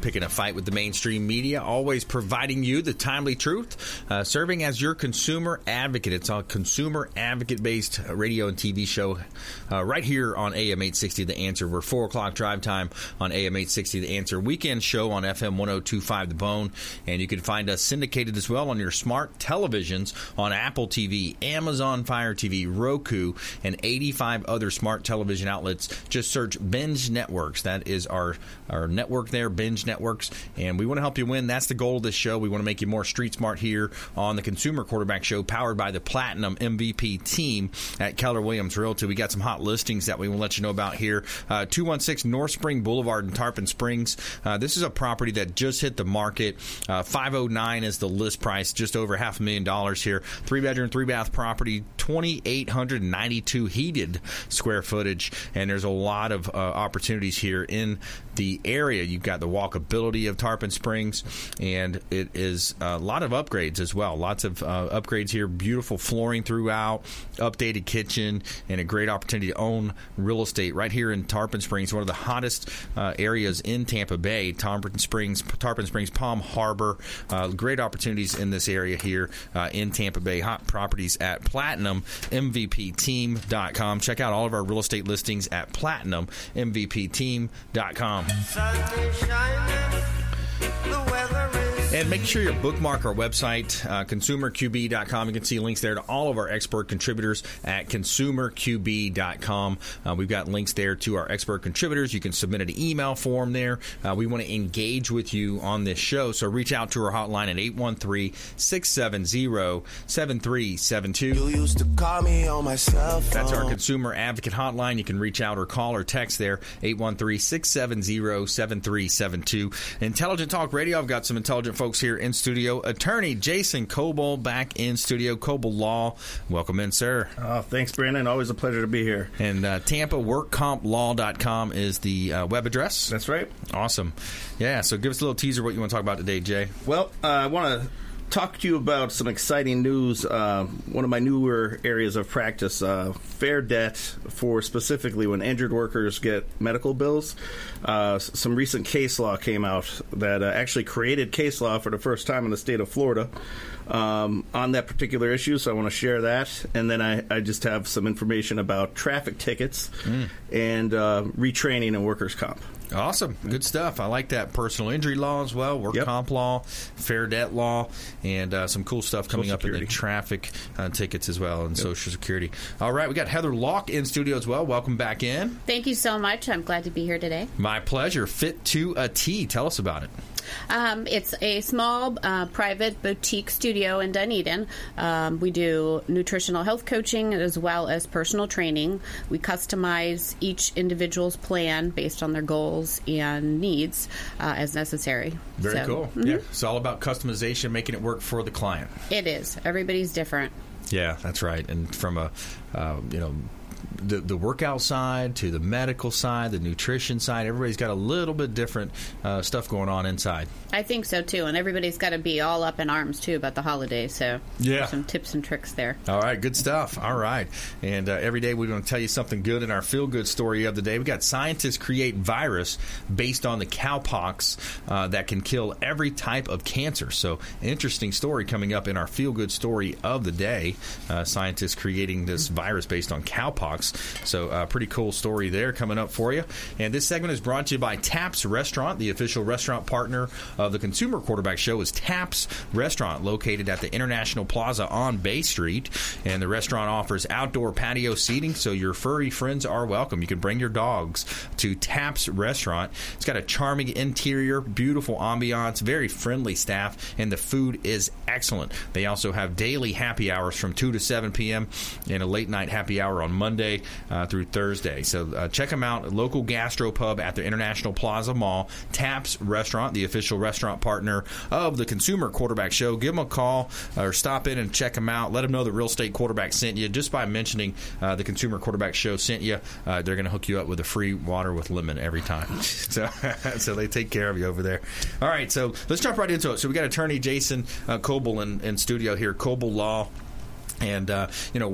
picking a fight with the mainstream media, always providing you the timely truth, serving as your consumer advocate. It's a consumer advocate-based radio and TV show right here on AM 860 The Answer. We're 4 o'clock drive time on AM 860 The Answer. Weekend show on FM 1025 The Bone. And you can find us syndicated as well on your smart televisions on Apple TV, Amazon Fire TV, Roku, and 85 other smart television outlets. Just search Binge Networks. That is our network there, Binge Networks. And we want to help you win. That's the goal of this show. We want to make you more street smart here on the Consumer Quarterback Show, powered by the Platinum MVP team at Keller Williams Realty. We got some hot listings that we will let you know about here. 216 North Spring Boulevard in Tarpon Springs. This is a property that just hit the market. 509 is the list price, just over $500,000 here. 3-bedroom, 3-bath property, 2,892 heated square footage. And there's a lot of opportunities here in the area. You've got the walkability of Tarpon Springs, and it is a lot of upgrades as well. Lots of upgrades here, beautiful flooring throughout, updated kitchen, and a great opportunity to own real estate right here in Tarpon Springs, one of the hottest areas in Tampa Bay. Tarpon Springs, Palm Harbor, great opportunities in this area here in Tampa Bay. Hot properties at PlatinumMVPTeam.com. Check out all of our real estate listings at PlatinumMVPTeam.com. And make sure you bookmark our website, consumerqb.com. You can see links there to all of our expert contributors at consumerqb.com. We've got links there to our expert contributors. You can submit an email form there. We want to engage with you on this show, so reach out to our hotline at 813-670-7372. You used to call me on my cell phone. That's our consumer advocate hotline. You can reach out or call or text there, 813-670-7372. Intelligent Talk Radio, I've got some intelligent folks here in studio. Attorney Jason Kobal back in studio, Kobal Law. Welcome in, sir. Oh, thanks, Brandon. Always a pleasure to be here. And TampaWorkCompLaw.com is the web address. That's right. Awesome. Yeah, so give us a little teaser what you want to talk about today, Jay. Well, I want to talk to you about some exciting news. One of my newer areas of practice, fair debt for specifically when injured workers get medical bills. Some recent case law came out that actually created case law for the first time in the state of Florida on that particular issue, so I want to share that. And then I just have some information about traffic tickets and retraining and workers' comp. Awesome. Good stuff. I like that. Personal injury law as well, work comp law, fair debt law, and some cool stuff coming up in the traffic tickets as well, and Social Security. All right. We got Heather Lalk in studio as well. Welcome back in. Thank you so much. I'm glad to be here today. My pleasure. Fit to a T. Tell us about it. It's a small private boutique studio in Dunedin. We do nutritional health coaching as well as personal training. We customize each individual's plan based on their goals and needs as necessary. Very cool. Mm-hmm. Yeah, it's all about customization, making it work for the client. It is. Everybody's different. Yeah, that's right. And from a, the workout side to the medical side, the nutrition side, everybody's got a little bit different stuff going on inside. I think so, too. And everybody's got to be all up in arms, too, about the holidays. So there's some tips and tricks there. All right. Good stuff. All right. And every day we're going to tell you something good in our feel-good story of the day. We've got scientists create virus based on the cowpox that can kill every type of cancer. So interesting story coming up in our feel-good story of the day. Scientists creating this virus based on cowpox. So a pretty cool story there coming up for you. And this segment is brought to you by Taps Restaurant. The official restaurant partner of the Consumer Quarterback Show is Taps Restaurant, located at the International Plaza on Bay Street. And the restaurant offers outdoor patio seating, so your furry friends are welcome. You can bring your dogs to Taps Restaurant. It's got a charming interior, beautiful ambiance, very friendly staff, and the food is excellent. They also have daily happy hours from 2 to 7 p.m. and a late night happy hour on Monday. Tuesday through Thursday. So check them out. Local gastropub at the International Plaza Mall. Taps Restaurant, the official restaurant partner of the Consumer Quarterback Show. Give them a call or stop in and check them out. Let them know the Real Estate Quarterback sent you. Just by mentioning the Consumer Quarterback Show sent you, they're going to hook you up with a free water with lemon every time. So they take care of you over there. All right, so let's jump right into it. So we got attorney Jason Kobal in studio here, Kobal Law. And,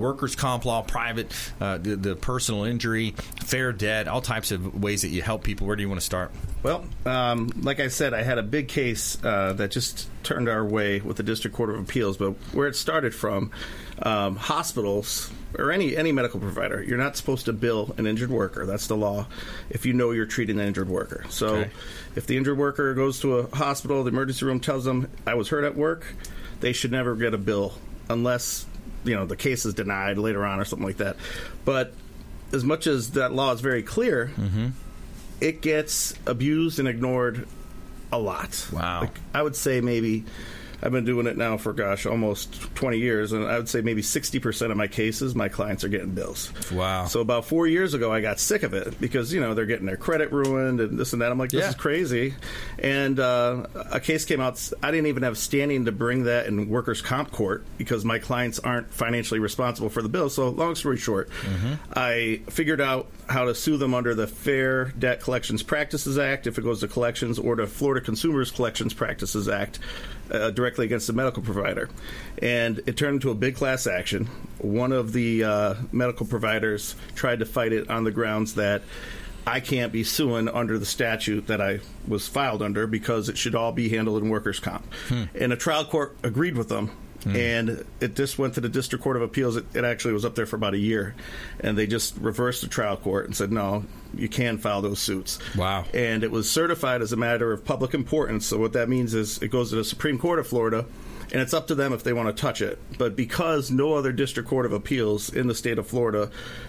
workers' comp law, private, the personal injury, fair debt, all types of ways that you help people. Where do you want to start? Well, like I said, I had a big case that just turned our way with the District Court of Appeals. But where it started from, hospitals or any medical provider, you're not supposed to bill an injured worker. That's the law if you know you're treating an injured worker. So if the injured worker goes to a hospital, the emergency room tells them, I was hurt at work, they should never get a bill unless the case is denied later on or something like that. But as much as that law is very clear, it gets abused and ignored a lot. Wow. Like, I would say maybe, I've been doing it now for, almost 20 years, and I would say maybe 60% of my cases, my clients are getting bills. Wow. So about 4 years ago, I got sick of it because, they're getting their credit ruined and this and that. I'm like, this is crazy. And a case came out. I didn't even have standing to bring that in workers' comp court because my clients aren't financially responsible for the bill. So long story short, I figured out how to sue them under the Fair Debt Collections Practices Act if it goes to collections, or the Florida Consumers Collections Practices Act directly against the medical provider. And it turned into a big class action. One of the medical providers tried to fight it on the grounds that I can't be suing under the statute that I was filed under because it should all be handled in workers' comp. And a trial court agreed with them. And it just went to the District Court of Appeals. It actually was up there for about a year. And they just reversed the trial court and said, no, you can file those suits. Wow. And it was certified as a matter of public importance. So what that means is it goes to the Supreme Court of Florida, and it's up to them if they want to touch it. But because no other District Court of Appeals in the state of Florida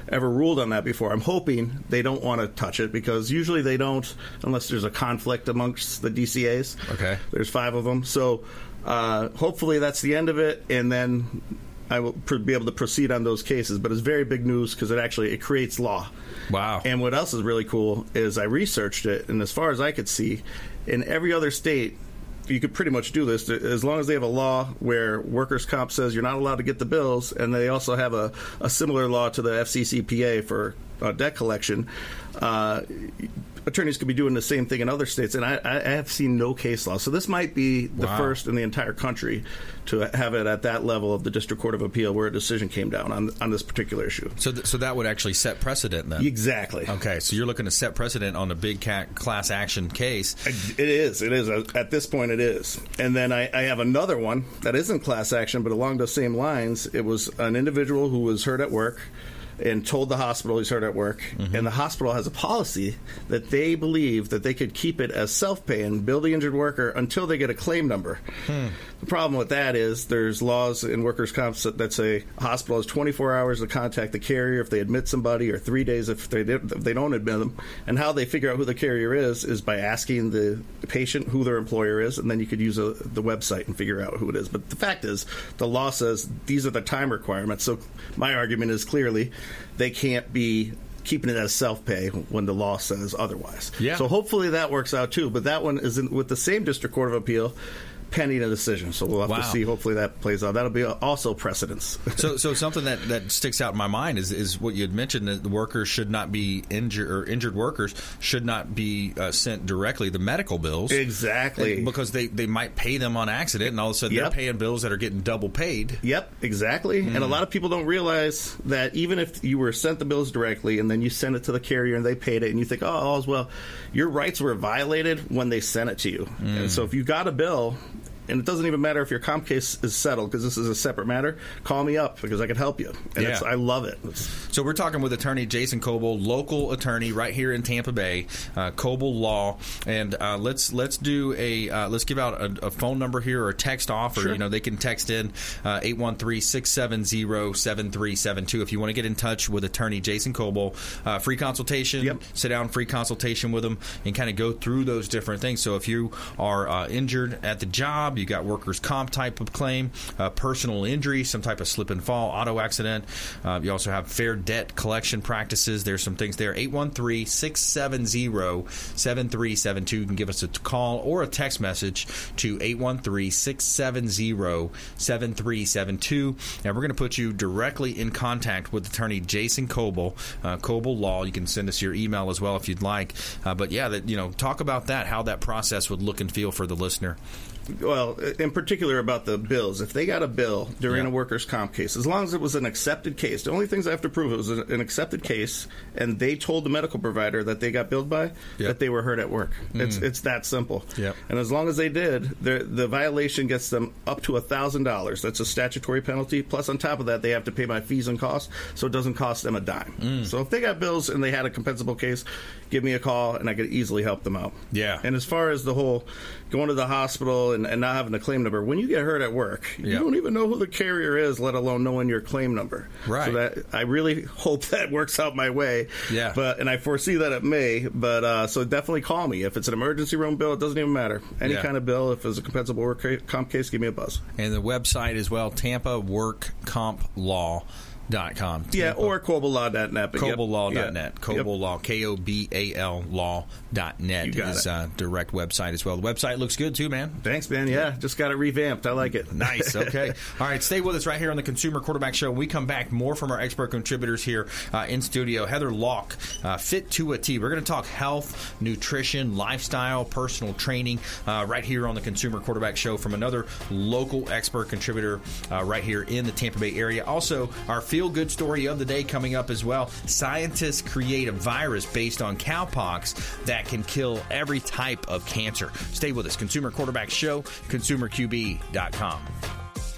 ever ruled on that before, I'm hoping they don't want to touch it, because usually they don't unless there's a conflict amongst the DCAs. Okay. There's 5 of them. So hopefully that's the end of it, and then I will be able to proceed on those cases. But it's very big news because it creates law. Wow. And what else is really cool is I researched it, and as far as I could see, in every other state, you could pretty much do this as long as they have a law where workers' comp says you're not allowed to get the bills, and they also have a similar law to the FCCPA for debt collection. Attorneys could be doing the same thing in other states, and I have seen no case law. So this might be the first in the entire country to have it at that level of the District Court of Appeal where a decision came down on this particular issue. So so that would actually set precedent then? Exactly. Okay, so you're looking to set precedent on a big class action case. It is. At this point, it is. And then I have another one that isn't class action, but along those same lines. It was an individual who was hurt at work and told the hospital he's hurt at work, and the hospital has a policy that they believe that they could keep it as self-pay and bill the injured worker until they get a claim number. The problem with that is there's laws in workers' comp that say a hospital has 24 hours to contact the carrier if they admit somebody, or 3 days if they don't admit them. And how they figure out who the carrier is by asking the patient who their employer is, and then you could use the website and figure out who it is. But the fact is, the law says these are the time requirements. So my argument is clearly they can't be keeping it as self-pay when the law says otherwise. Yeah. So hopefully that works out too. But that one is with the same District Court of Appeal, pending a decision. So we'll have to see. Hopefully that plays out. That'll be also precedence. So something that sticks out in my mind is what you had mentioned, that the workers should not be injured, or injured workers should not be sent directly the medical bills. Exactly. Because they might pay them on accident, and all of a sudden they're paying bills that are getting double paid. Yep, exactly. And a lot of people don't realize that even if you were sent the bills directly and then you send it to the carrier and they paid it, and you think, all's well, your rights were violated when they sent it to you. And so if you got a bill, and it doesn't even matter if your comp case is settled, because this is a separate matter, call me up because I can help you. And I love it. So we're talking with attorney Jason Kobal, local attorney right here in Tampa Bay, Kobal Law. And let's do let's give out a phone number here, or a text off, or they can text in 813-670-7372 if you want to get in touch with attorney Jason Kobal. Free consultation, sit down, free consultation with him, and kind of go through those different things. So if you are injured at the job, job. You got workers' comp type of claim, personal injury, some type of slip and fall, auto accident. You also have fair debt collection practices. There's some things there. 813-670-7372. You can give us a call or a text message to 813-670-7372. And we're going to put you directly in contact with attorney Jason Kobal, Kobal Law. You can send us your email as well if you'd like. But yeah, that, you know, talk about that, how that process would look and feel for the listener. Well, in particular about the bills. If they got a bill during a workers' comp case, as long as it was an accepted case, the only things I have to prove it was an accepted case, and they told the medical provider that they got billed by that they were hurt at work. It's that simple. Yep. And as long as they did, the violation gets them up to $1,000. That's a statutory penalty. Plus, on top of that, they have to pay my fees and costs, so it doesn't cost them a dime. So if they got bills and they had a compensable case, give me a call, and I could easily help them out. Yeah. And as far as the whole going to the hospital and not having a claim number. When you get hurt at work, you don't even know who the carrier is, let alone knowing your claim number. Right. So that I really hope that works out my way. Yeah. And I foresee that it may. But so definitely call me. If it's an emergency room bill, it doesn't even matter. Any kind of bill, if it's a compensable work comp case, give me a buzz. And the website as well, TampaWorkCompLaw.com. Yeah, or kobalaw.net. Kobalaw.net. Kobal Law, Kobal Law.net is a direct website as well. The website looks good too, man. Thanks, man. Yeah, just got it revamped. I like it. Nice. Okay. All right, stay with us right here on the Consumer Quarterback Show. When we come back, more from our expert contributors here in studio. Heather Lalk, Fit to a T. We're going to talk health, nutrition, lifestyle, personal training right here on the Consumer Quarterback Show from another local expert contributor right here in the Tampa Bay area. Also, our feel-good story of the day coming up as well. Scientists create a virus based on cowpox that can kill every type of cancer. Stay with us. Consumer Quarterback Show, consumerqb.com.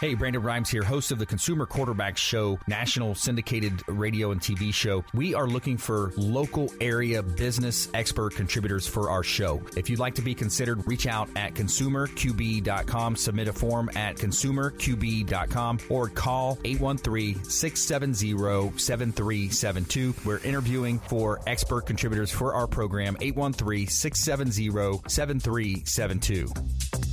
Hey, Brandon Rimes here, host of the Consumer Quarterback Show, national syndicated radio and TV show. We are looking for local area business expert contributors for our show. If you'd like to be considered, reach out at consumerqb.com, submit a form at consumerqb.com, or call 813-670-7372. We're interviewing for expert contributors for our program, 813-670-7372.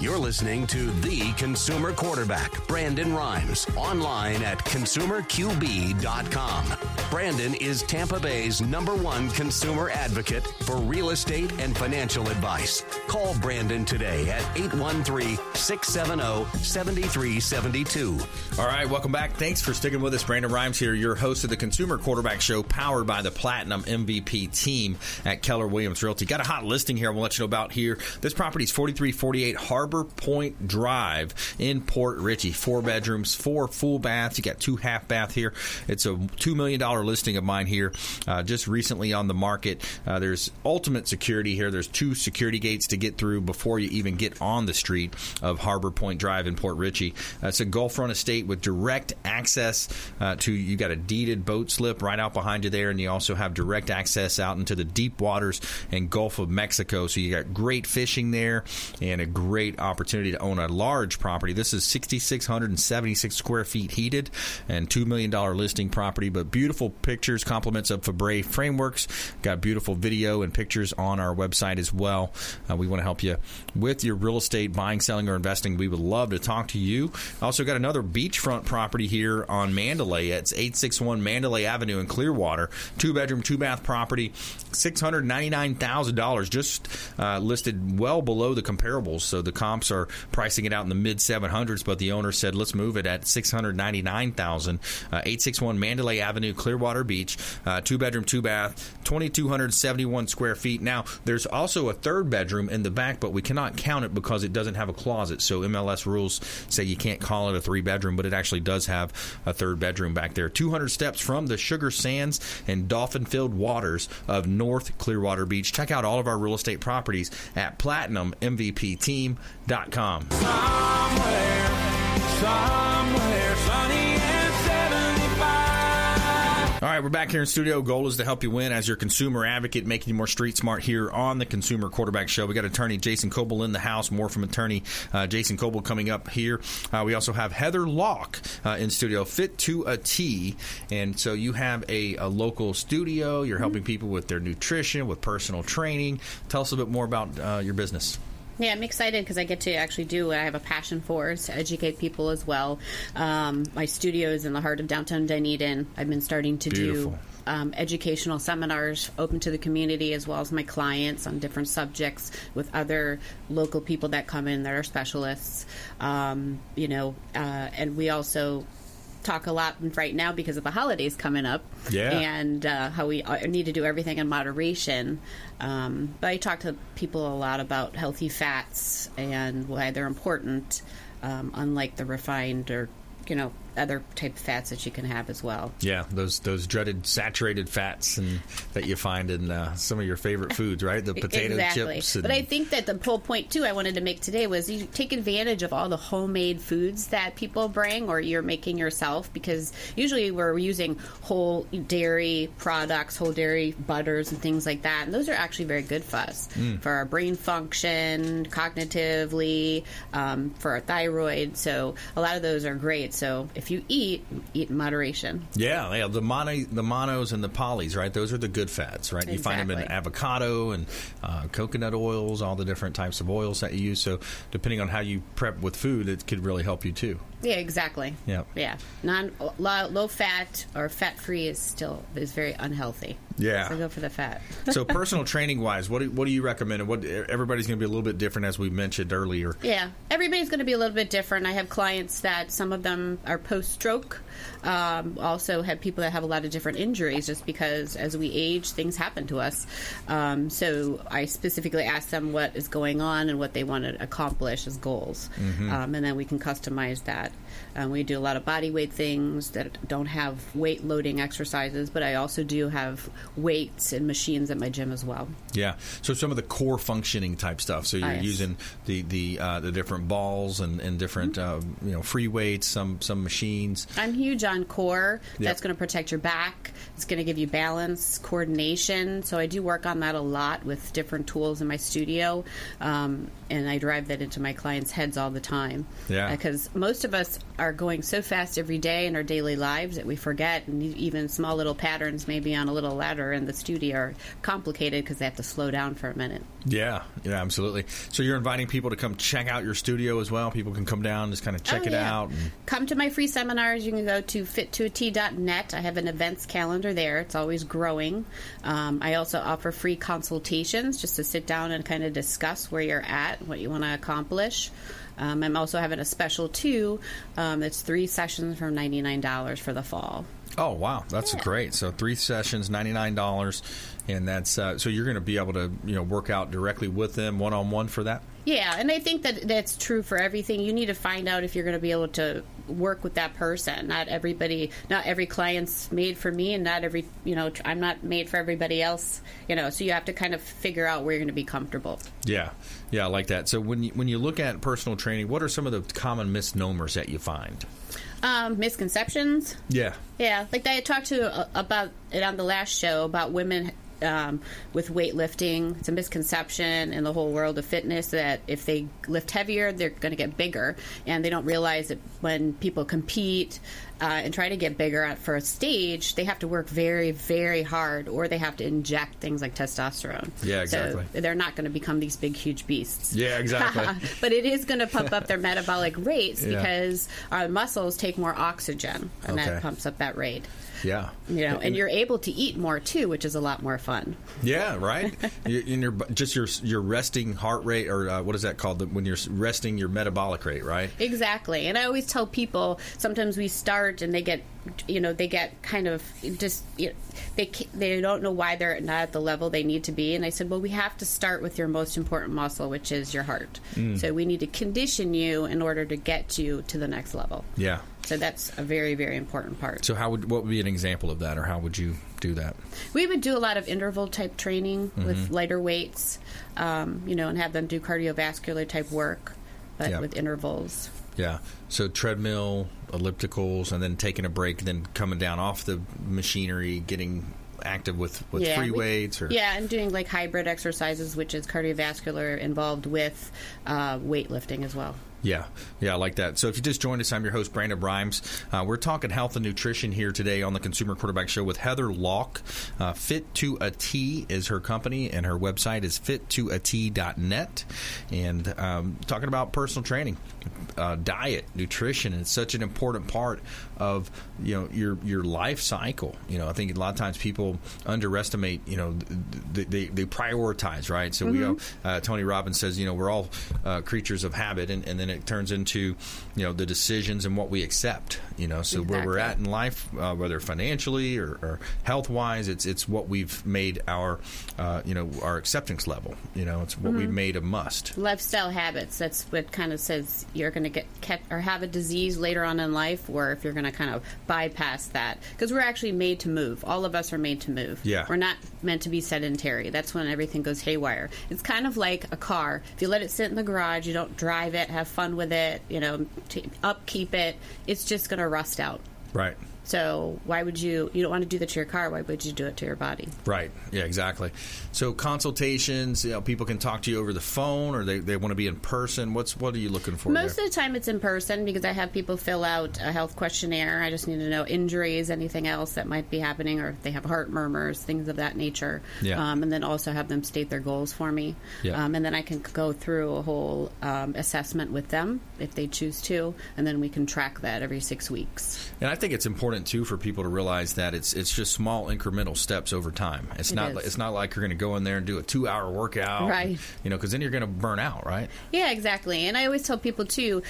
You're listening to The Consumer Quarterback, Brandon Rimes, online at consumerqb.com. Brandon is Tampa Bay's #1 consumer advocate for real estate and financial advice. Call Brandon today at 813-670-7372. All right, welcome back. Thanks for sticking with us. Brandon Rimes here, your host of the Consumer Quarterback Show, powered by the Platinum MVP team at Keller Williams Realty. Got a hot listing here I want to let you know about here. This property is 4348 Harbor Point Drive in Port Richey. 4 bedrooms, 4 full baths. You got 2 half baths here. It's a $2 million listing of mine here just recently on the market. There's ultimate security here. There's 2 security gates to get through before you even get on the street of Harbor Point Drive in Port Richey. It's a Gulffront estate with direct access to, you got a deeded boat slip right out behind you there, and you also have direct access out into the deep waters and Gulf of Mexico. So you got great fishing there and a great opportunity opportunity to own a large property. This is 6,676 square feet heated and $2 million listing property, but beautiful pictures, compliments of Fabre Frameworks. Got beautiful video and pictures on our website as well. We want to help you with your real estate, buying, selling, or investing. We would love to talk to you. Also got another beachfront property here on Mandalay. It's 861 Mandalay Avenue in Clearwater. Two-bedroom, two-bath property, $699,000, just listed well below the comparables. So the comps are pricing it out in the mid-700s, but the owner said, let's move it at $699,000. 861 Mandalay Avenue, Clearwater Beach, two-bedroom, two-bath, 2,271 square feet. Now, there's also a third bedroom in the back, but we cannot count it because it doesn't have a closet. So MLS rules say you can't call it a three-bedroom, but it actually does have a third bedroom back there. 200 steps from the sugar sands and dolphin-filled waters of North Clearwater Beach. Check out all of our real estate properties at PlatinumMVPTeam.com. Somewhere sunny. All right, we're back here in studio. Goal is to help you win as your consumer advocate, making you more street smart here on the Consumer Quarterback Show. We got attorney Jason Kobal in the house. More from attorney Jason Kobal coming up here. We also have Heather Lalk in studio, Fit to a T. And so you have a local studio. You're helping people with their nutrition, with personal training. Tell us a bit more about your business. Yeah, I'm excited because I get to actually do what I have a passion for, is to educate people as well. My studio is in the heart of downtown Dunedin. I've been starting to do educational seminars open to the community as well as my clients on different subjects with other local people that come in that are specialists. And we also talk a lot right now because of the holidays coming up, and how we need to do everything in moderation. But I talk to people a lot about healthy fats and why they're important, unlike the refined or other type of fats that you can have as well. Yeah, those dreaded saturated fats and that you find in some of your favorite foods, right? The potato chips. But I think that the whole point, too, I wanted to make today was you take advantage of all the homemade foods that people bring or you're making yourself, because usually we're using whole dairy products, whole dairy butters and things like that, and those are actually very good for us, for our brain function, cognitively, for our thyroid. So a lot of those are great. So if you eat in moderation. Yeah, the monos and the polys, right? Those are the good fats, right? Exactly. You find them in avocado and coconut oils, all the different types of oils that you use. So depending on how you prep with food, it could really help you too. Yeah, exactly. Yeah. Low fat or fat free is very unhealthy. Yeah. So go for the fat. So personal training wise, what do you recommend? Everybody's going to be a little bit different, as we mentioned earlier. Yeah, everybody's going to be a little bit different. I have clients that some of them are post-stroke. Also have people that have a lot of different injuries just because as we age, things happen to us. So I specifically ask them what is going on and what they want to accomplish as goals. And then we can customize that. We do a lot of body weight things that don't have weight loading exercises, but I also do have weights and machines at my gym as well. Yeah. So some of the core functioning type stuff. So you're using the different balls and different free weights, some machines. I'm huge on core. That's going to protect your back. It's going to give you balance, coordination. So I do work on that a lot with different tools in my studio, and I drive that into my clients' heads all the time. Yeah. Because most of us are going so fast every day in our daily lives that we forget, and even small little patterns maybe on a little ladder in the studio are complicated because they have to slow down for a minute. Yeah, absolutely. So you're inviting people to come check out your studio as well? People can come down and just kind of check it out? Come to my free seminars. You can go to fittoat.net. I have an events calendar there. It's always growing. I also offer free consultations just to sit down and kind of discuss where you're at, what you want to accomplish. I'm also having a special, too. It's 3 sessions for $99 for the fall. Oh, wow. That's great. So 3 sessions, $99. And that's so you're going to be able to work out directly with them one-on-one for that? Yeah, and I think that that's true for everything. You need to find out if you're going to be able to work with that person. Not every client's made for me, and not every, I'm not made for everybody else, so you have to kind of figure out where you're going to be comfortable. Yeah, I like that. So when you look at personal training, what are some of the common misnomers that you find? Misconceptions. Yeah. Like I talked about it on the last show about women with weightlifting. It's a misconception in the whole world of fitness that if they lift heavier, they're going to get bigger. And they don't realize that when people compete and try to get bigger for a stage, they have to work very, very hard, or they have to inject things like testosterone. Yeah, exactly. So they're not going to become these big, huge beasts. Yeah, exactly. But it is going to pump up their metabolic rates because our muscles take more oxygen, and that pumps up that rate. Yeah. You know, and you're able to eat more, too, which is a lot more fun. Yeah, right? Your resting heart rate, or what is that called? When you're resting, your metabolic rate, right? Exactly. And I always tell people, sometimes we start and they get kind of just, they don't know why they're not at the level they need to be. And I said, well, we have to start with your most important muscle, which is your heart. Mm. So we need to condition you in order to get you to the next level. Yeah. So that's a very, very important part. So what would be an example of that, or how would you do that? We would do a lot of interval-type training with lighter weights, and have them do cardiovascular-type work, but with intervals. Yeah. So treadmill, ellipticals, and then taking a break, then coming down off the machinery, getting active with free weights? And doing like hybrid exercises, which is cardiovascular involved with weightlifting as well. Yeah, I like that. So if you just joined us, I'm your host, Brandon Rimes. We're talking health and nutrition here today on the Consumer Quarterback Show with Heather Lalk. Fit to a T is her company, and her website is fittoat.net. And talking about personal training, diet, nutrition, it's such an important part of your life cycle. I think a lot of times people underestimate. They prioritize, right? So we all, Tony Robbins says, we're all creatures of habit, and then it turns into the decisions and what we accept. Where we're at in life, whether financially or health wise, it's what we've made our our acceptance level. It's what we've made a must. Lifestyle habits. That's what kind of says you're going to get or have a disease later on in life, or if you're going to kind of bypass that, because we're actually made to move. All of us are made to move. Yeah. We're not meant to be sedentary. That's when everything goes haywire. It's kind of like a car. If you let it sit in the garage, you don't drive it, have fun with it, upkeep it, it's just going to rust out. Right. So why would you don't want to do that to your car, why would you do it to your body? Right. Yeah, exactly. So consultations, people can talk to you over the phone, or they want to be in person. What are you looking for? Most of the time it's in person, because I have people fill out a health questionnaire. I just need to know injuries, anything else that might be happening, or if they have heart murmurs, things of that nature. Yeah. And then also have them state their goals for me. Yeah. And then I can go through a whole assessment with them if they choose to, and then we can track that every 6 weeks. And I think it's important too for people to realize that it's just small incremental steps over time. It's not like you're going to go in there and do a 2-hour workout, right? Because then you're going to burn out, right? Yeah, exactly. And I always tell people too,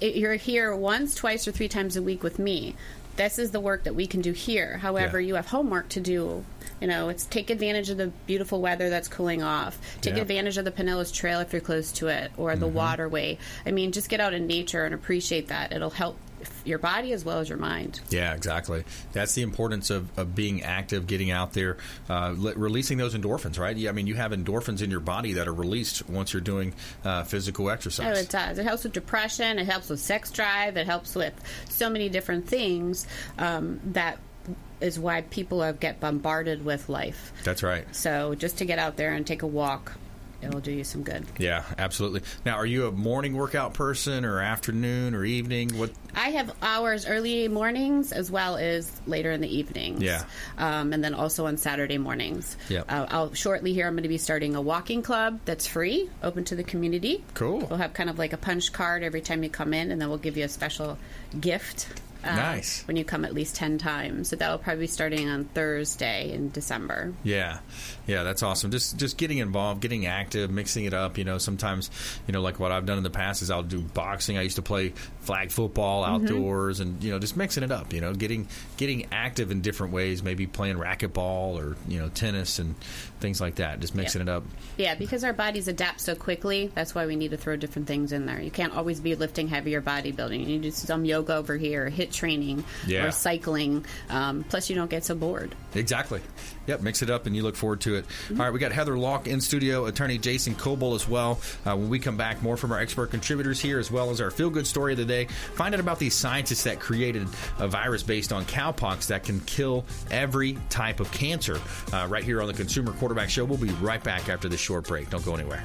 you're here once, twice, or 3 times a week with me. This is the work that we can do here. However, you have homework to do. It's take advantage of the beautiful weather that's cooling off. Take advantage of the Pinellas Trail if you're close to it, or the waterway. Just get out in nature and appreciate that. It'll help your body as well as your mind. Yeah, exactly. That's the importance of being active, getting out there, releasing those endorphins, right? Yeah, you have endorphins in your body that are released once you're doing physical exercise. Oh, it does. It helps with depression. It helps with sex drive. It helps with so many different things that is why people get bombarded with life. That's right. So just to get out there and take a walk, it'll do you some good. Yeah, absolutely. Now, are you a morning workout person, or afternoon, or evening? I have hours, early mornings as well as later in the evenings. Yeah. And then also on Saturday mornings. Yeah. Shortly here, I'm going to be starting a walking club that's free, open to the community. Cool. We'll have kind of like a punch card every time you come in, and then we'll give you a special gift. Nice. When you come at least 10 times. So that'll probably be starting on Thursday in December. Yeah. Yeah, that's awesome. Just getting involved, getting active, mixing it up. Sometimes, like what I've done in the past is I'll do boxing. I used to play flag football outdoors and, just mixing it up, getting active in different ways, maybe playing racquetball or, tennis and things like that. Just mixing it up. Yeah, because our bodies adapt so quickly. That's why we need to throw different things in there. You can't always be lifting heavier bodybuilding. You need to do some yoga over here, hit HIIT training or cycling. Plus, you don't get so bored. Exactly. Yep, mix it up, and you look forward to it. Mm-hmm. All right, we got Heather Lalk in studio, attorney Jason Kobal as well. When we come back, more from our expert contributors here, as well as our feel-good story of the day. Find out about these scientists that created a virus based on cowpox that can kill every type of cancer. Right here on the Consumer Quarterback Show. We'll be right back after this short break. Don't go anywhere.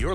You're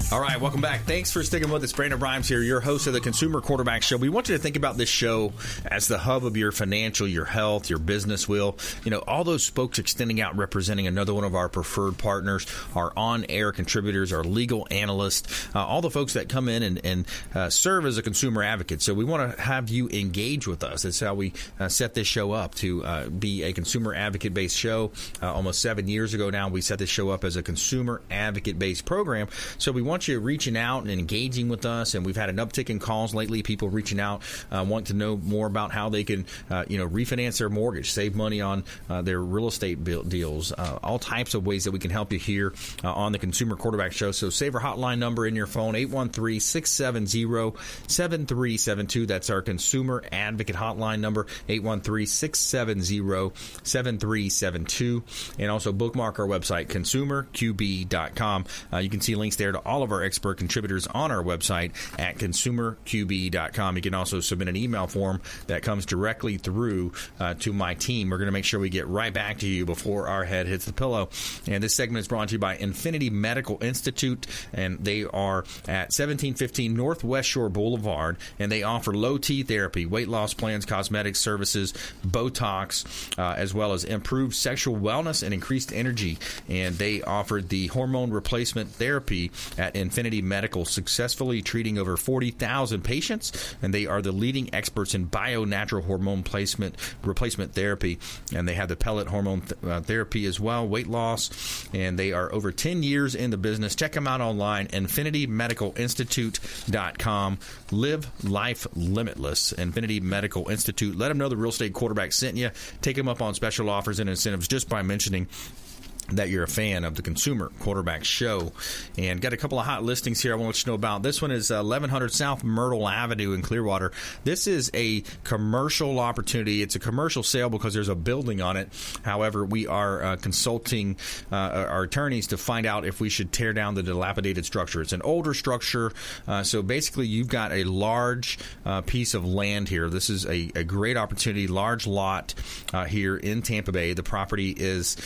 All right, welcome back. Thanks for sticking with us. Brandon Rimes here, your host of the Consumer Quarterback Show. We want you to think about this show as the hub of your financial, your health, your business wheel. You know, all those spokes extending out, representing another one of our preferred partners, our on-air contributors, our legal analysts, all the folks that come in and serve as a consumer advocate. So we want to have you engage with us. That's how we set this show up to be a consumer advocate-based show. Almost 7 years ago now, we set this show up as a consumer advocate-based program. So we want you reaching out and engaging with us, and we've had an uptick in calls lately. People reaching out, want to know more about how they can, refinance their mortgage, save money on their real estate deals, all types of ways that we can help you here on the Consumer Quarterback Show. So save our hotline number in your phone, 813-670-7372. That's our consumer advocate hotline number, 813-670-7372. And also bookmark our website, consumerqb.com. You can see links there to all of our expert contributors on our website at consumerqb.com. You can also submit an email form that comes directly through to my team. We're going to make sure we get right back to you before our head hits the pillow. And this segment is brought to you by Infinity Medical Institute, and they are at 1715 Northwest Shore Boulevard, and they offer low-T therapy, weight loss plans, cosmetic services, Botox, as well as improved sexual wellness and increased energy. And they offered the hormone replacement therapy at Infinity Medical, successfully treating over 40,000 patients, and they are the leading experts in bio-natural hormone replacement therapy, and they have the pellet hormone therapy as well, weight loss, and they are over 10 years in the business. Check them out online, InfinityMedicalInstitute.com. Live life limitless. Infinity Medical Institute. Let them know the Real Estate Quarterback sent you. Take them up on special offers and incentives just by mentioning that you're a fan of the Consumer Quarterback Show. And got a couple of hot listings here I want to let you know about. This one is 1100 South Myrtle Avenue in Clearwater. This is a commercial opportunity. It's a commercial sale because there's a building on it. However, we are consulting our attorneys to find out if we should tear down the dilapidated structure. It's an older structure. So basically, you've got a large piece of land here. This is a great opportunity, large lot here in Tampa Bay. The property is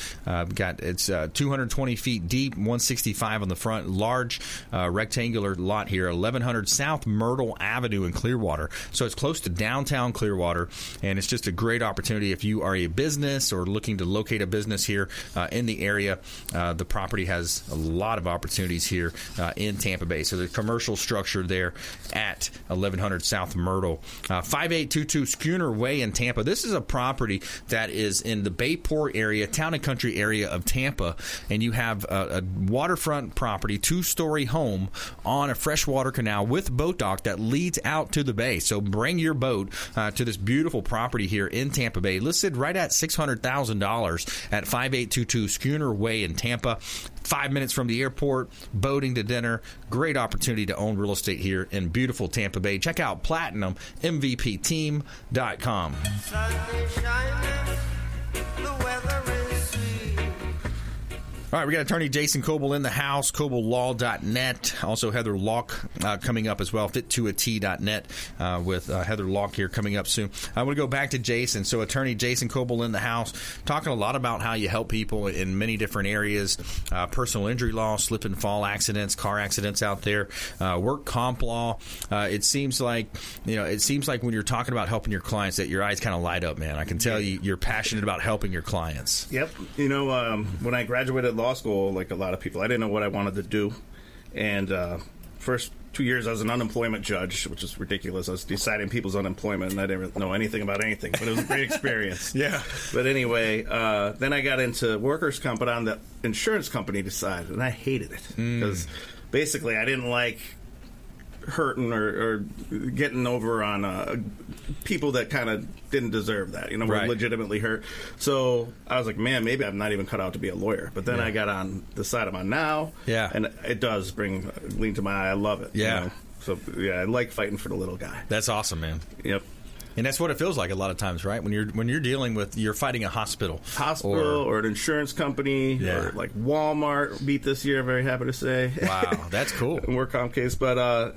It's 220 feet deep, 165 on the front, large rectangular lot here, 1100 South Myrtle Avenue in Clearwater. So it's close to downtown Clearwater, and it's just a great opportunity if you are a business or looking to locate a business here in the area. The property has a lot of opportunities here in Tampa Bay. So the commercial structure there at 1100 South Myrtle. 5822 Schooner Way in Tampa. This is a property that is in the Bayport area, town and country area of Tampa, and you have a waterfront property, two-story home on a freshwater canal with boat dock that leads out to the bay. So bring your boat to this beautiful property here in Tampa Bay, listed right at $600,000 at 5822 Schooner Way in Tampa. 5 minutes from the airport, boating to dinner. Great opportunity to own real estate here in beautiful Tampa Bay. Check out PlatinumMVPTeam.com. All right, we got attorney Jason Kobal in the house, kobalaw.net. Also Heather Lalk coming up as well, fittoat.net with Heather Lalk here coming up soon. I want to go back to Jason. So attorney Jason Kobal in the house, talking a lot about how you help people in many different areas, personal injury law, slip and fall accidents, car accidents out there, work comp law. It seems like when you're talking about helping your clients that your eyes kind of light up, man. I can tell you're passionate about helping your clients. Yep. You know, when I graduated law school, like a lot of people, I didn't know what I wanted to do. And first 2 years, I was an unemployment judge, which is ridiculous. I was deciding people's unemployment, and I didn't know anything about anything. But it was a great experience. Yeah. But anyway, then I got into workers' comp, but on the insurance company side, and I hated it because basically I didn't like hurting or getting over on people that kind of didn't deserve that, you know, were legitimately hurt. So I was like, man, maybe I'm not even cut out to be a lawyer. But then I got on the side I'm on now, and it does bring lean to my eye. I love it. Yeah. You know? So I like fighting for the little guy. That's awesome, man. Yep. And that's what it feels like a lot of times, right? When you're dealing with, you're fighting a hospital or an insurance company, or like Walmart beat this year. Very happy to say. Wow, that's cool. Work comp case, but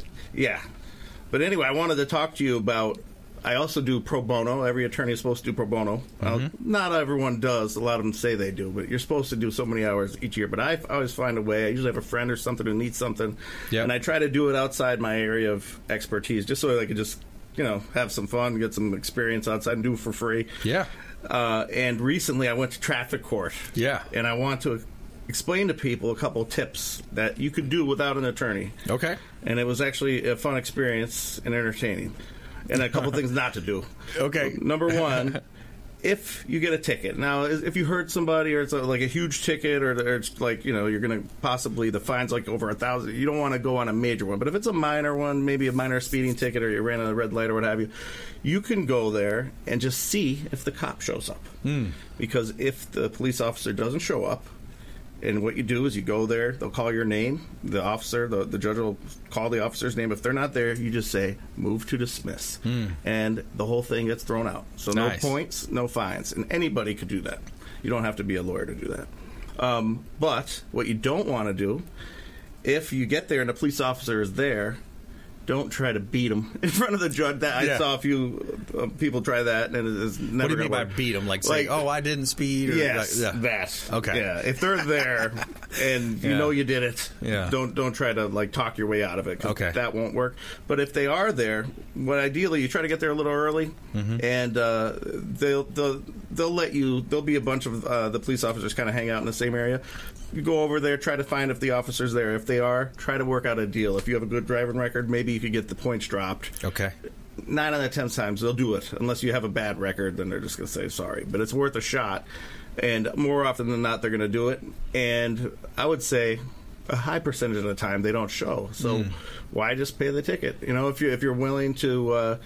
but anyway, I wanted to talk to you about. I also do pro bono. Every attorney is supposed to do pro bono. Not everyone does. A lot of them say they do, but you're supposed to do so many hours each year. But I always find a way. I usually have a friend or something who needs something, and I try to do it outside my area of expertise, just so I could just. You know, have some fun, get some experience outside, and do it for free. Yeah. And recently I went to traffic court. Yeah. And I want to explain to people a couple tips that you could do without an attorney. Okay. And it was actually a fun experience and entertaining. And a couple things not to do. Okay. Number one, if you get a ticket. Now, if you hurt somebody or it's like a huge ticket or it's like, you know, you're going to possibly, the fine's like over $1,000, you don't want to go on a major one. But if it's a minor one, maybe a minor speeding ticket or you ran on a red light or what have you, you can go there and just see if the cop shows up. Because if the police officer doesn't show up, and what you do is you go there, they'll call your name, the officer, the judge will call the officer's name. If they're not there, you just say, move to dismiss. And the whole thing gets thrown out. So no points, no fines. And anybody could do that. You don't have to be a lawyer to do that. But what you don't want to do, if you get there and a police officer is there, don't try to beat them in front of the judge. That I saw a few people try that, and it's never. What do you mean by beat them? Like saying, "Oh, I didn't speed." Or that. Okay. Yeah, if they're there and you know you did it, don't try to like talk your way out of it. 'Cause that won't work. But if they are there, what ideally you try to get there a little early, and they'll let you. There'll be a bunch of the police officers kind of hang out in the same area. You go over there, try to find if the officer's there. If they are, try to work out a deal. If you have a good driving record, maybe you could get the points dropped. Okay. 9 out of 10 times, they'll do it. Unless you have a bad record, then they're just going to say sorry. But it's worth a shot. And more often than not, they're going to do it. And I would say a high percentage of the time they don't show. So why just pay the ticket? You know, if you're willing to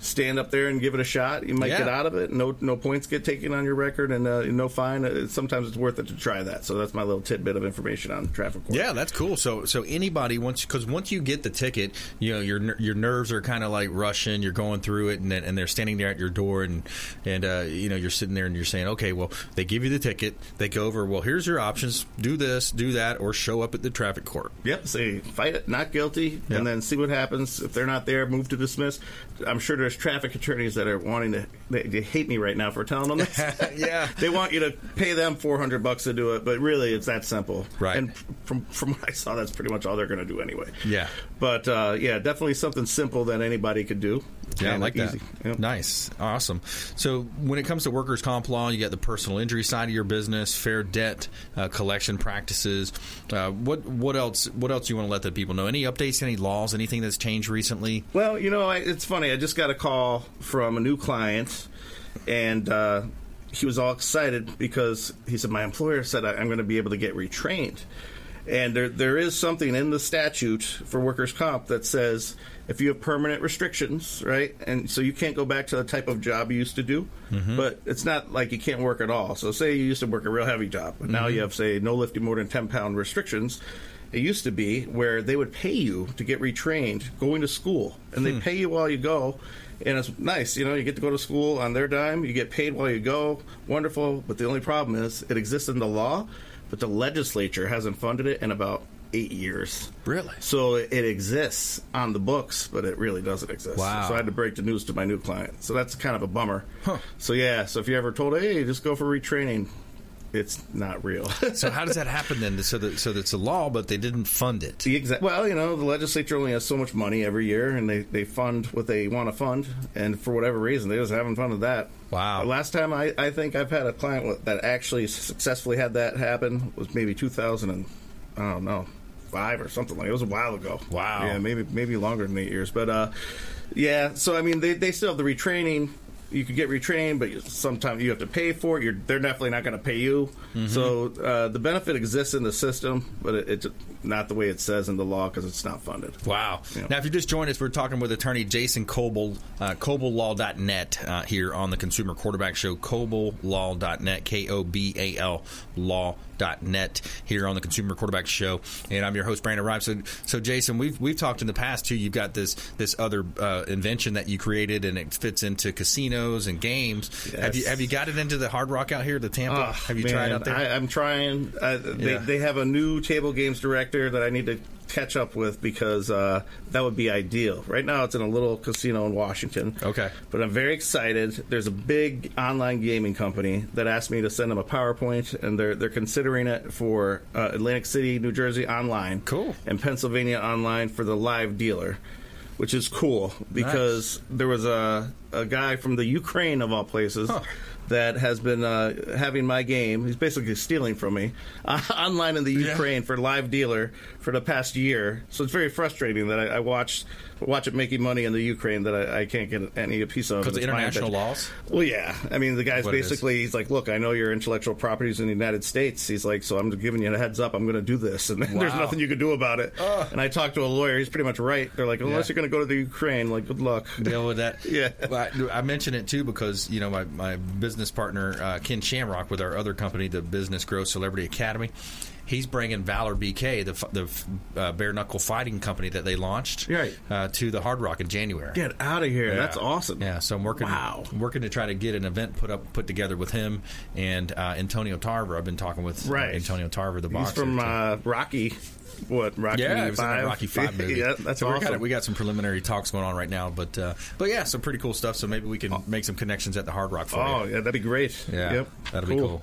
stand up there and give it a shot, you might get out of it. No points get taken on your record and no fine. Sometimes it's worth it to try that. So that's my little tidbit of information on traffic court. Yeah, that's cool. So anybody, once you get the ticket, you know, your nerves are kind of like rushing. You're going through it, and they're standing there at your door, and you know, you're sitting there and you're saying, okay, well, they give you the ticket, they go over, well, here's your options: do this, do that, or show up at the traffic court. Yep. Say fight it, not guilty, and then see what happens. If they're not there, move to dismiss. I'm sure there's traffic attorneys that are wanting to they hate me right now for telling them this. They want you to pay them $400 to do it, but really it's that simple. Right. And from what I saw, that's pretty much all they're going to do anyway. Yeah. But definitely something simple that anybody could do. Yeah, I like that. Easy. Yep. Nice. Awesome. So when it comes to workers' comp law, you got the personal injury side of your business, fair debt collection practices. What else you want to let the people know? Any updates, any laws, anything that's changed recently? Well, you know, it's funny. I just got a call from a new client, and he was all excited because he said, my employer said I'm going to be able to get retrained. And there is something in the statute for workers' comp that says if you have permanent restrictions, right, and so you can't go back to the type of job you used to do, but it's not like you can't work at all. So say you used to work a real heavy job, but now you have, say, no lifting more than 10-pound restrictions. It used to be where they would pay you to get retrained going to school, and they pay you while you go, and it's nice. You know, you get to go to school on their dime. You get paid while you go. Wonderful. But the only problem is it exists in the law, but the legislature hasn't funded it in about 8 years. Really? So it exists on the books, but it really doesn't exist. Wow. So I had to break the news to my new client. So that's kind of a bummer. Huh. So yeah, so if you're ever told, hey, just go for retraining, it's not real. So how does that happen then? So it's a law, but they didn't fund it. Well, you know, the legislature only has so much money every year, and they fund what they want to fund, and for whatever reason, they just haven't funded that. Wow. Last time I think I've had a client that actually successfully had that happen was maybe 2005 or something like that. It was a while ago. Wow. Yeah, maybe longer than 8 years. But, yeah, so, I mean, they still have the retraining. You could get retrained, but sometimes you have to pay for it. They're definitely not going to pay you. Mm-hmm. So the benefit exists in the system, but it's not the way it says in the law because it's not funded. Wow. Yeah. Now, if you just joined us, we're talking with attorney Jason Kobal, kobalaw.net here on the Consumer Quarterback Show, kobalaw.net, K-O-B-A-L, law.net here on the Consumer Quarterback Show. And I'm your host, Brandon Rimes. So Jason, we've talked in the past, too. You've got this other invention that you created, and it fits into casinos and games. Yes. Have you got it into the Hard Rock out here, the Tampa? Have you tried out there? I'm trying. They have a new table games director that I need to catch up with because that would be ideal. Right now it's in a little casino in Washington. Okay. But I'm very excited. There's a big online gaming company that asked me to send them a PowerPoint, and they're considering it for Atlantic City, New Jersey online. Cool. And Pennsylvania online for the live dealer, which is cool because there was a guy from the Ukraine, of all places, that has been having my game. He's basically stealing from me online in the Ukraine for live dealer for the past year. So it's very frustrating that I watch it making money in the Ukraine that I can't get any piece of. Because of international laws? Well, yeah. I mean, the guy's he's like, look, I know your intellectual property's in the United States. He's like, so I'm giving you a heads up. I'm going to do this. And there's nothing you can do about it. And I talked to a lawyer. He's pretty much right. They're like, unless you're going to go to the Ukraine, like, good luck. Deal with that. Yeah. Well, I mention it, too, because, you know, my business partner, Ken Shamrock, with our other company, the Business Growth Celebrity Academy, he's bringing Valor BK, the bare knuckle fighting company that they launched, to the Hard Rock in January. Get out of here! Yeah. That's awesome. Yeah, so I'm working to try to get an event put together with him and Antonio Tarver. I've been talking with Antonio Tarver, the boxer. He's from Rocky. Rocky V? Yeah, it was in that Rocky V movie. Yeah, that's awesome. We got some preliminary talks going on right now, but yeah, some pretty cool stuff, so maybe we can make some connections at the Hard Rock for you. Oh, yeah, that'd be great. Yeah, that'd be cool.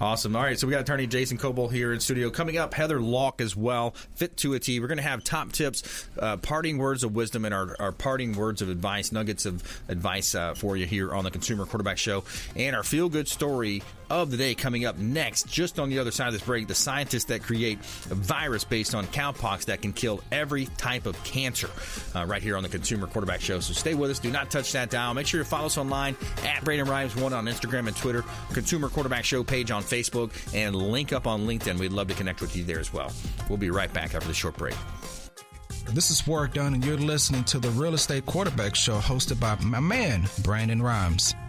Awesome. All right, so we got attorney Jason Kobal here in studio. Coming up, Heather Lalk as well, Fit to a T. We're going to have top tips, parting words of wisdom, and our parting words of advice, nuggets of advice for you here on the Consumer Quarterback Show, and our feel-good story of the day coming up next. Just on the other side of this break, the scientists that create a virus based on cowpox that can kill every type of cancer, right here on the Consumer Quarterback Show. So stay with us. Do not touch that dial. Make sure you follow us online at Brandon Rimes1 on Instagram and Twitter, Consumer Quarterback Show page on Facebook, and link up on LinkedIn. We'd love to connect with you there as well. We'll be right back after the short break. This is Warwick Dunn, and you're listening to the Real Estate Quarterback Show, hosted by my man, Brandon Rimes.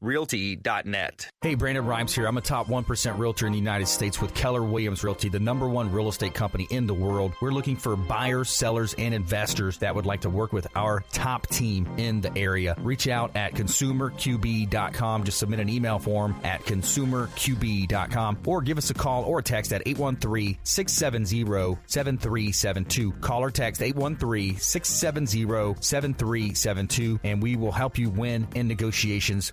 Realty.net. Hey, Brandon Rimes here. I'm a top 1% realtor in the United States with Keller Williams Realty, the #1 real estate company in the world. We're looking for buyers, sellers, and investors that would like to work with our top team in the area. Reach out at consumerqb.com. Just submit an email form at consumerqb.com or give us a call or text at 813-670-7372. Call or text 813-670-7372, and we will help you win in negotiations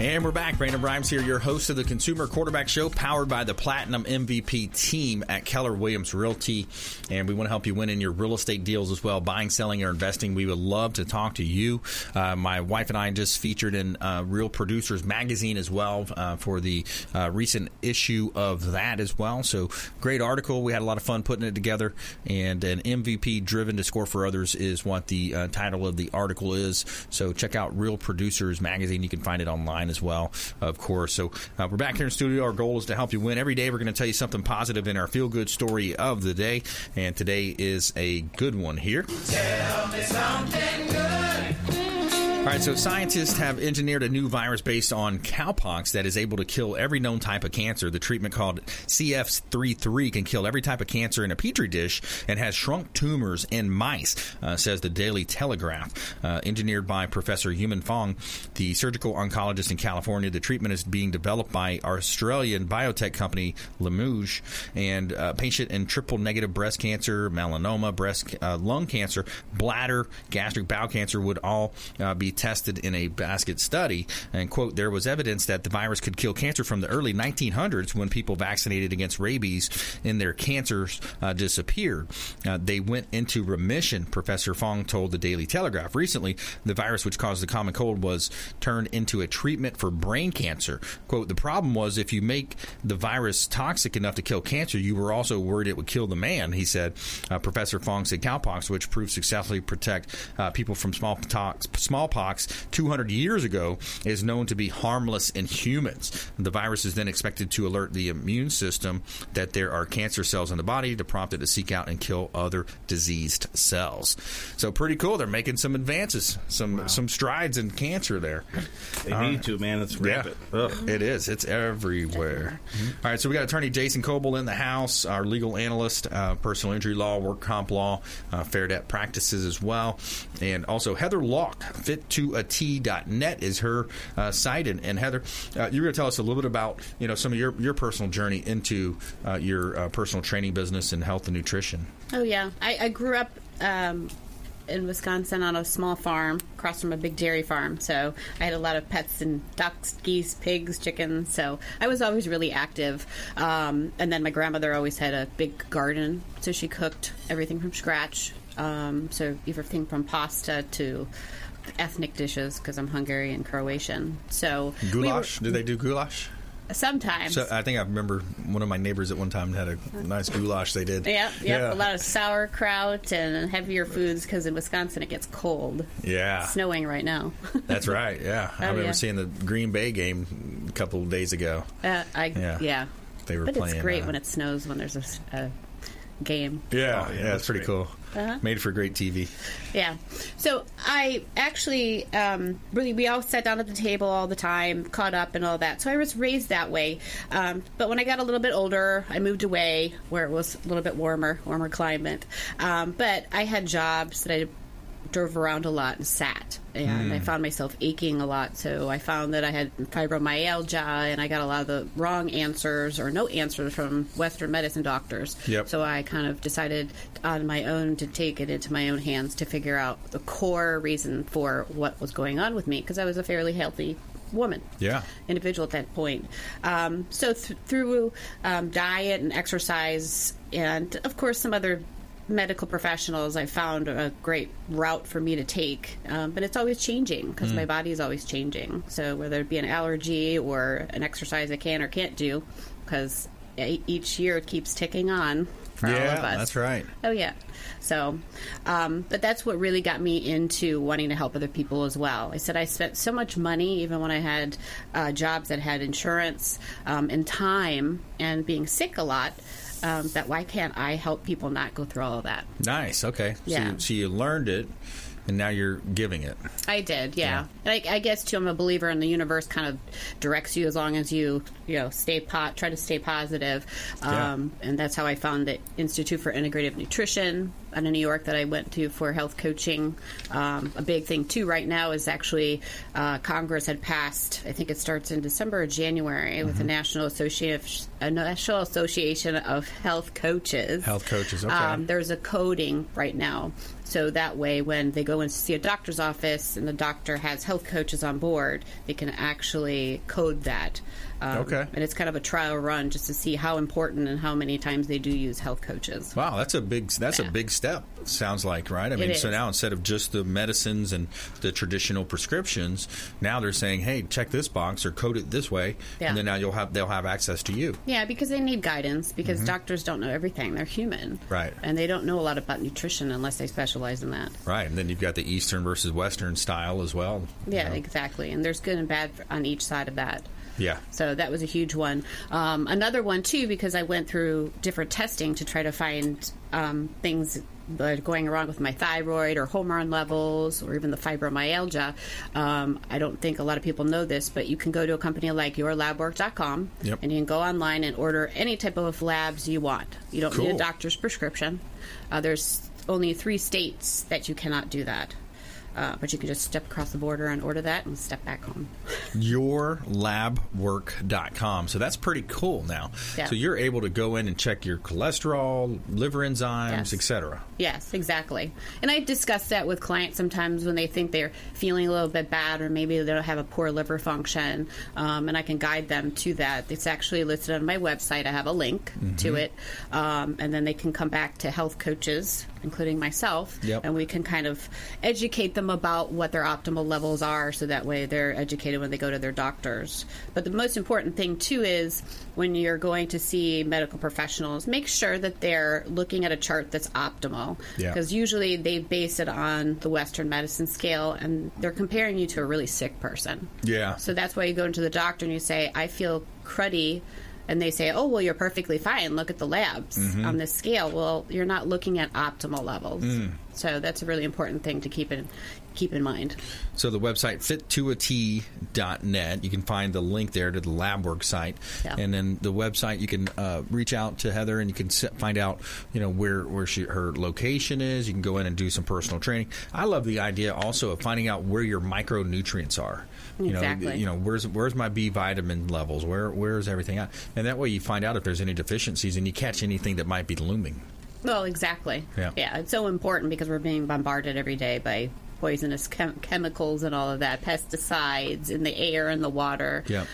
And we're back. Brandon Rimes here, your host of the Consumer Quarterback Show, powered by the Platinum MVP team at Keller Williams Realty. And we want to help you win in your real estate deals as well, buying, selling, or investing. We would love to talk to you. My wife and I just featured in Real Producers Magazine as well for the recent issue of that as well. So great article. We had a lot of fun putting it together. And an MVP driven to score for others is what the title of the article is. So check out Real Producers Magazine. You can find it online as well, of course. So we're back here in studio. Our goal is to help you win. Every day we're going to tell you something positive in our feel-good story of the day, and today is a good one here. Tell me something good. All right, so scientists have engineered a new virus based on cowpox that is able to kill every known type of cancer. The treatment called CF33 can kill every type of cancer in a petri dish and has shrunk tumors in mice, says the Daily Telegraph. Engineered by Professor Yuman Fong, the surgical oncologist in California, the treatment is being developed by Australian biotech company Lemouge, and a patient in triple-negative breast cancer, melanoma, lung cancer, bladder, gastric bowel cancer would all be tested in a basket study. And, quote, there was evidence that the virus could kill cancer from the early 1900s when people vaccinated against rabies and their cancers disappeared. They went into remission, Professor Fong told the Daily Telegraph. Recently, the virus which caused the common cold was turned into a treatment for brain cancer. Quote, the problem was if you make the virus toxic enough to kill cancer, you were also worried it would kill the man, he said. Professor Fong said cowpox, which proved successfully protect people from smallpox 200 years ago, is known to be harmless in humans. The virus is then expected to alert the immune system that there are cancer cells in the body to prompt it to seek out and kill other diseased cells. So pretty cool. They're making some advances, some strides in cancer there. They need to, man. It's rampant. Yeah, it is. It's everywhere. Mm-hmm. All right, so we got attorney Jason Kobal in the house, our legal analyst, personal injury law, work comp law, fair debt practices as well, and also Heather Lalk, Fit to a T.net is her site. And Heather, you're going to tell us a little bit about, you know, some of your personal journey into your personal training business and health and nutrition. Oh, yeah. I grew up in Wisconsin on a small farm across from a big dairy farm. So I had a lot of pets and ducks, geese, pigs, chickens. So I was always really active. And then my grandmother always had a big garden. So she cooked everything from scratch. So everything from pasta to ethnic dishes, because I'm Hungarian and Croatian. So goulash? Do they do goulash? Sometimes. So I think I remember one of my neighbors at one time had a nice goulash they did. Yeah, a lot of sauerkraut and heavier foods, because in Wisconsin it gets cold. Yeah. It's snowing right now. That's right, yeah. I remember seeing the Green Bay game a couple of days ago. They were playing. But it's great when it snows, when there's a game. Yeah, it's pretty cool. Uh-huh. Made for great TV. Yeah. So I actually, really, we all sat down at the table all the time, caught up and all that. So I was raised that way. But when I got a little bit older, I moved away where it was a little bit warmer climate. But I had jobs that I drove around a lot and sat. And I found myself aching a lot. So I found that I had fibromyalgia, and I got a lot of the wrong answers or no answers from Western medicine doctors. Yep. So I kind of decided on my own to take it into my own hands to figure out the core reason for what was going on with me, because I was a fairly healthy woman, individual at that point. So through diet and exercise and, of course, some other medical professionals, I found a great route for me to take, but it's always changing, because my body is always changing. So whether it be an allergy or an exercise I can or can't do, because each year it keeps ticking on. for all of us. That's right. Oh, yeah. So, but that's what really got me into wanting to help other people as well. I said I spent so much money, even when I had jobs that had insurance and time and being sick a lot, that why can't I help people not go through all of that? Nice. Okay. Yeah. So you learned it. And now you're giving it. I did, yeah. And I guess, too, I'm a believer in the universe kind of directs you as long as you stay try to stay positive. And that's how I found the Institute for Integrative Nutrition out of New York that I went to for health coaching. A big thing, too, right now is actually Congress had passed, I think it starts in December or January, with the National Association of Health Coaches. Health coaches, okay. There's a coding right now. So that way, when they go and see a doctor's office and the doctor has health coaches on board, they can actually code that. Okay. And it's kind of a trial run just to see how important and how many times they do use health coaches. Wow, that's a big step, sounds like, right? I mean, so now instead of just the medicines and the traditional prescriptions, now they're saying, hey, check this box or code it this way, and then now they'll have access to you. Yeah, because they need guidance, because doctors don't know everything. They're human. Right. And they don't know a lot about nutrition unless they specialize in that. Right, and then you've got the Eastern versus Western style as well. Yeah, exactly, and there's good and bad on each side of that. Yeah. So that was a huge one. Another one, too, because I went through different testing to try to find things that are going wrong with my thyroid or hormone levels or even the fibromyalgia. I don't think a lot of people know this, but you can go to a company like yourlabwork.com and you can go online and order any type of labs you want. You don't need a doctor's prescription. There's only 3 states that you cannot do that. But you can just step across the border and order that and step back home. Yourlabwork.com. So that's pretty cool now. Yeah. So you're able to go in and check your cholesterol, liver enzymes, et cetera. Yes, exactly. And I discuss that with clients sometimes when they think they're feeling a little bit bad or maybe they don't have a poor liver function. And I can guide them to that. It's actually listed on my website. I have a link to it. And then they can come back to health coaches, including myself, and we can kind of educate them about what their optimal levels are so that way they're educated when they go to their doctors. But the most important thing, too, is when you're going to see medical professionals, make sure that they're looking at a chart that's optimal, because usually they base it on the Western medicine scale, and they're comparing you to a really sick person. Yeah. So that's why you go into the doctor and you say, I feel cruddy. And they say, oh, well, you're perfectly fine. Look at the labs on this scale. Well, you're not looking at optimal levels. So that's a really important thing to keep in mind. So the website, fittoat.net, you can find the link there to the LabWork site. Yeah. And then the website, you can reach out to Heather and you can find out where her location is. You can go in and do some personal training. I love the idea also of finding out where your micronutrients are. Where's my B vitamin levels? Where's everything at? And that way you find out if there's any deficiencies and you catch anything that might be looming. Well, exactly. Yeah, it's so important because we're being bombarded every day by poisonous chemicals and all of that, pesticides in the air and the water. Yeah.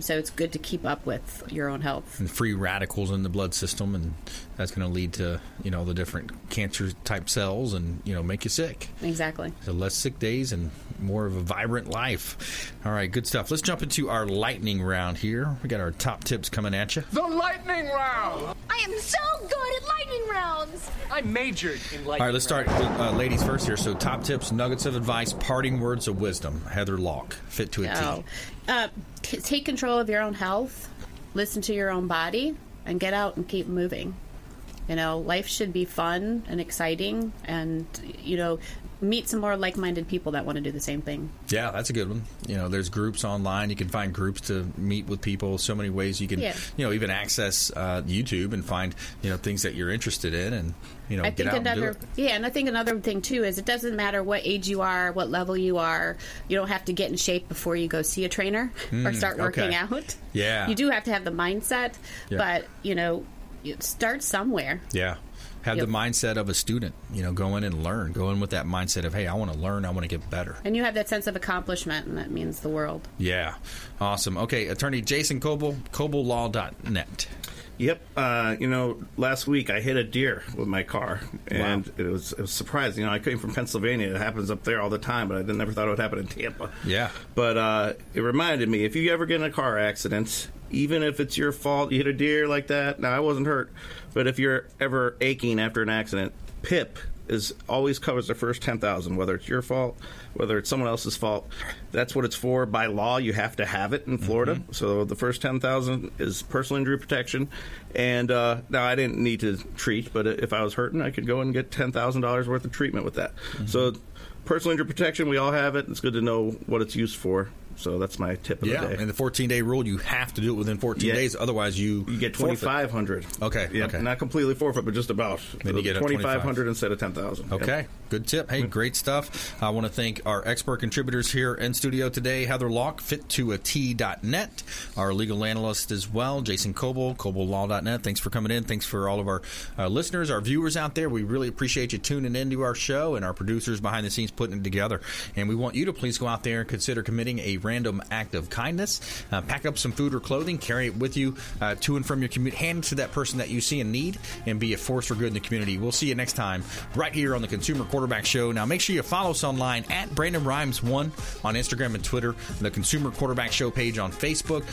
So it's good to keep up with your own health. And free radicals in the blood system, and that's going to lead to the different cancer type cells, and make you sick. Exactly. So less sick days and more of a vibrant life. All right, good stuff. Let's jump into our lightning round here. We got our top tips coming at you. The lightning round. I am so good at lightning rounds. I majored in lightning rounds. All right, let's start with ladies first here. So top tips, nuggets of advice, parting words of wisdom. Heather Lalk, Fit to a T. Take control of your own health, listen to your own body, and get out and keep moving. Life should be fun and exciting, and, meet some more like-minded people that want to do the same thing. Yeah, that's a good one. There's groups online. You can find groups to meet with people. So many ways you can, even access YouTube and find, things that you're interested in and, get out and do it. Yeah, and I think another thing, too, is it doesn't matter what age you are, what level you are. You don't have to get in shape before you go see a trainer or start working out. Yeah. You do have to have the mindset, but, start somewhere. Yeah. Have the mindset of a student, go in and learn. Go in with that mindset of, hey, I want to learn. I want to get better. And you have that sense of accomplishment, and that means the world. Yeah. Awesome. Okay, Attorney Jason Kobal, kobalaw.net. Yep. Last week I hit a deer with my car, and it was surprising. I came from Pennsylvania. It happens up there all the time, but I never thought it would happen in Tampa. Yeah. But it reminded me, if you ever get in a car accident, even if it's your fault, you hit a deer like that. Now, I wasn't hurt, but if you're ever aching after an accident, PIP is always covers the first 10,000, whether it's your fault, whether it's someone else's fault. That's what it's for. By law, you have to have it in Florida. Mm-hmm. So the first 10,000 is personal injury protection. And now I didn't need to treat, but if I was hurting, I could go and get $10,000 worth of treatment with that. Mm-hmm. So personal injury protection, we all have it. It's good to know what it's used for. So that's my tip of the day. Yeah, and the 14-day rule, you have to do it within 14 days. Otherwise, you get $2,500. Okay. Yeah, okay. Not completely forfeit, but just about. Then you get $2,500 instead of $10,000. Okay. Yep. Good tip. Hey, great stuff. I want to thank our expert contributors here in studio today, Heather Lalk, fittoat.net, our legal analyst as well, Jason Kobal, kobalaw.net. Thanks for coming in. Thanks for all of our listeners, our viewers out there. We really appreciate you tuning into our show and our producers behind the scenes putting it together. And we want you to please go out there and consider committing a random act of kindness. Pack up some food or clothing, carry it with you to and from your community, hand it to that person that you see in need, and be a force for good in the community. We'll see you next time right here on the Consumer Quarterback Show. Now, make sure you follow us online at Brandon Rimes 1 on Instagram and Twitter, the Consumer Quarterback Show page on Facebook.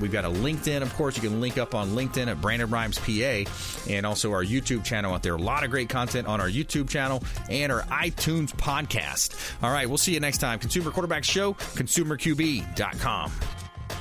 We've got a LinkedIn, of course. You can link up on LinkedIn at Brandon Rimes PA, and also our YouTube channel out there. A lot of great content on our YouTube channel and our iTunes podcast. All right, we'll see you next time. Consumer Quarterback Show, consumerqb.com.